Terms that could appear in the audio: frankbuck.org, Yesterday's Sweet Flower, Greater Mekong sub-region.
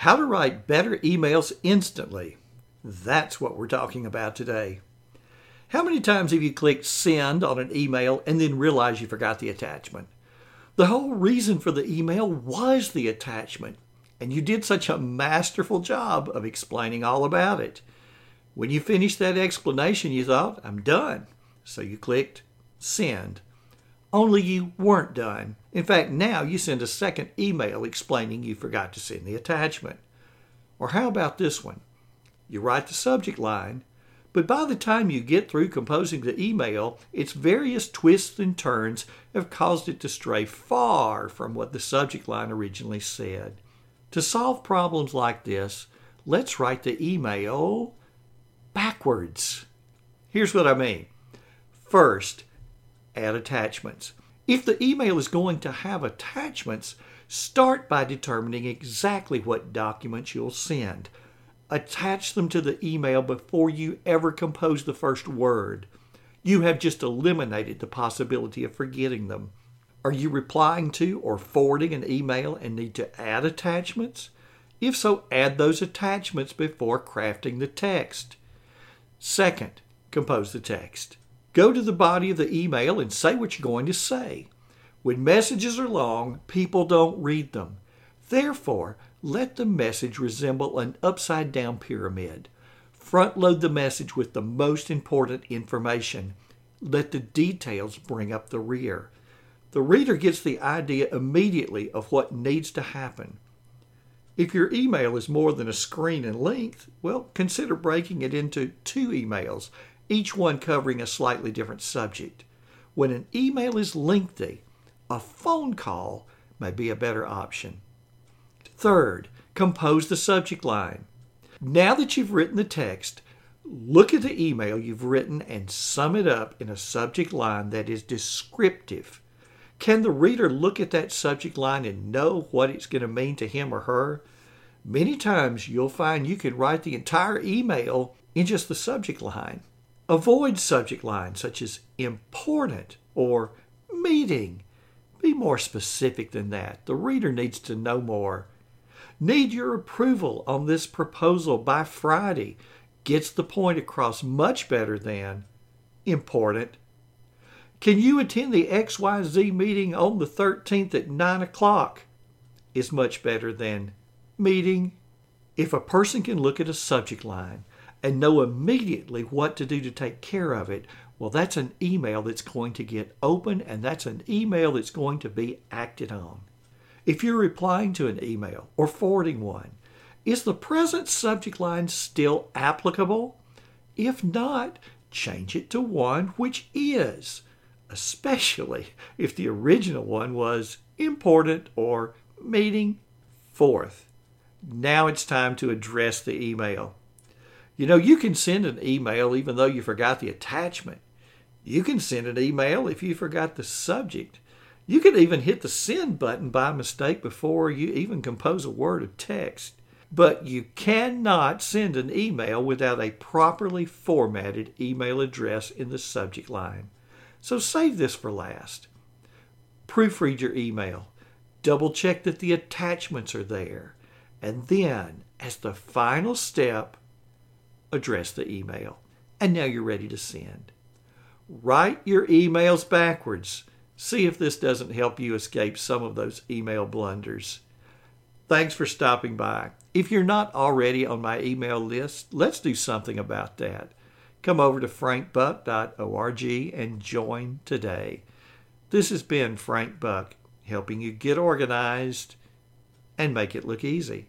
How to write better emails instantly. That's what we're talking about today. How many times have you clicked send on an email and then realized you forgot the attachment? The whole reason for the email was the attachment, and you did such a masterful job of explaining all about it. When you finished that explanation, you thought, I'm done. So you clicked send. Only you weren't done. In fact, now you send a second email explaining you forgot to send the attachment. Or how about this one? You write the subject line, but by the time you get through composing the email, its various twists and turns have caused it to stray far from what the subject line originally said. To solve problems like this, let's write the email backwards. Here's what I mean. First, add attachments. If the email is going to have attachments, start by determining exactly what documents you'll send. Attach them to the email before you ever compose the first word. You have just eliminated the possibility of forgetting them. Are you replying to or forwarding an email and need to add attachments? If so, add those attachments before crafting the text. Second, compose the text. Go to the body of the email and say what you're going to say. When messages are long, people don't read them. Therefore, let the message resemble an upside-down pyramid. Front-load the message with the most important information. Let the details bring up the rear. The reader gets the idea immediately of what needs to happen. If your email is more than a screen in length, well, consider breaking it into two emails, each one covering a slightly different subject. When an email is lengthy, a phone call may be a better option. Third, compose the subject line. Now that you've written the text, look at the email you've written and sum it up in a subject line that is descriptive. Can the reader look at that subject line and know what it's going to mean to him or her? Many times you'll find you can write the entire email in just the subject line. Avoid subject lines such as important or meeting. Be more specific than that. The reader needs to know more. Need your approval on this proposal by Friday gets the point across much better than important. Can you attend the XYZ meeting on the 13th at 9 o'clock is much better than meeting. If a person can look at a subject line and know immediately what to do to take care of it, well, that's an email that's going to get open, and that's an email that's going to be acted on. If you're replying to an email or forwarding one, is the present subject line still applicable? If not, change it to one which is, especially if the original one was important or meeting. Fourth, now it's time to address the email. You know, you can send an email even though you forgot the attachment. You can send an email if you forgot the subject. You can even hit the send button by mistake before you even compose a word of text. But you cannot send an email without a properly formatted email address in the subject line. So save this for last. Proofread your email. Double check that the attachments are there. And then, as the final step, address the email. And now you're ready to send. Write your emails backwards. See if this doesn't help you escape some of those email blunders. Thanks for stopping by. If you're not already on my email list, let's do something about that. Come over to frankbuck.org and join today. This has been Frank Buck, helping you get organized and make it look easy.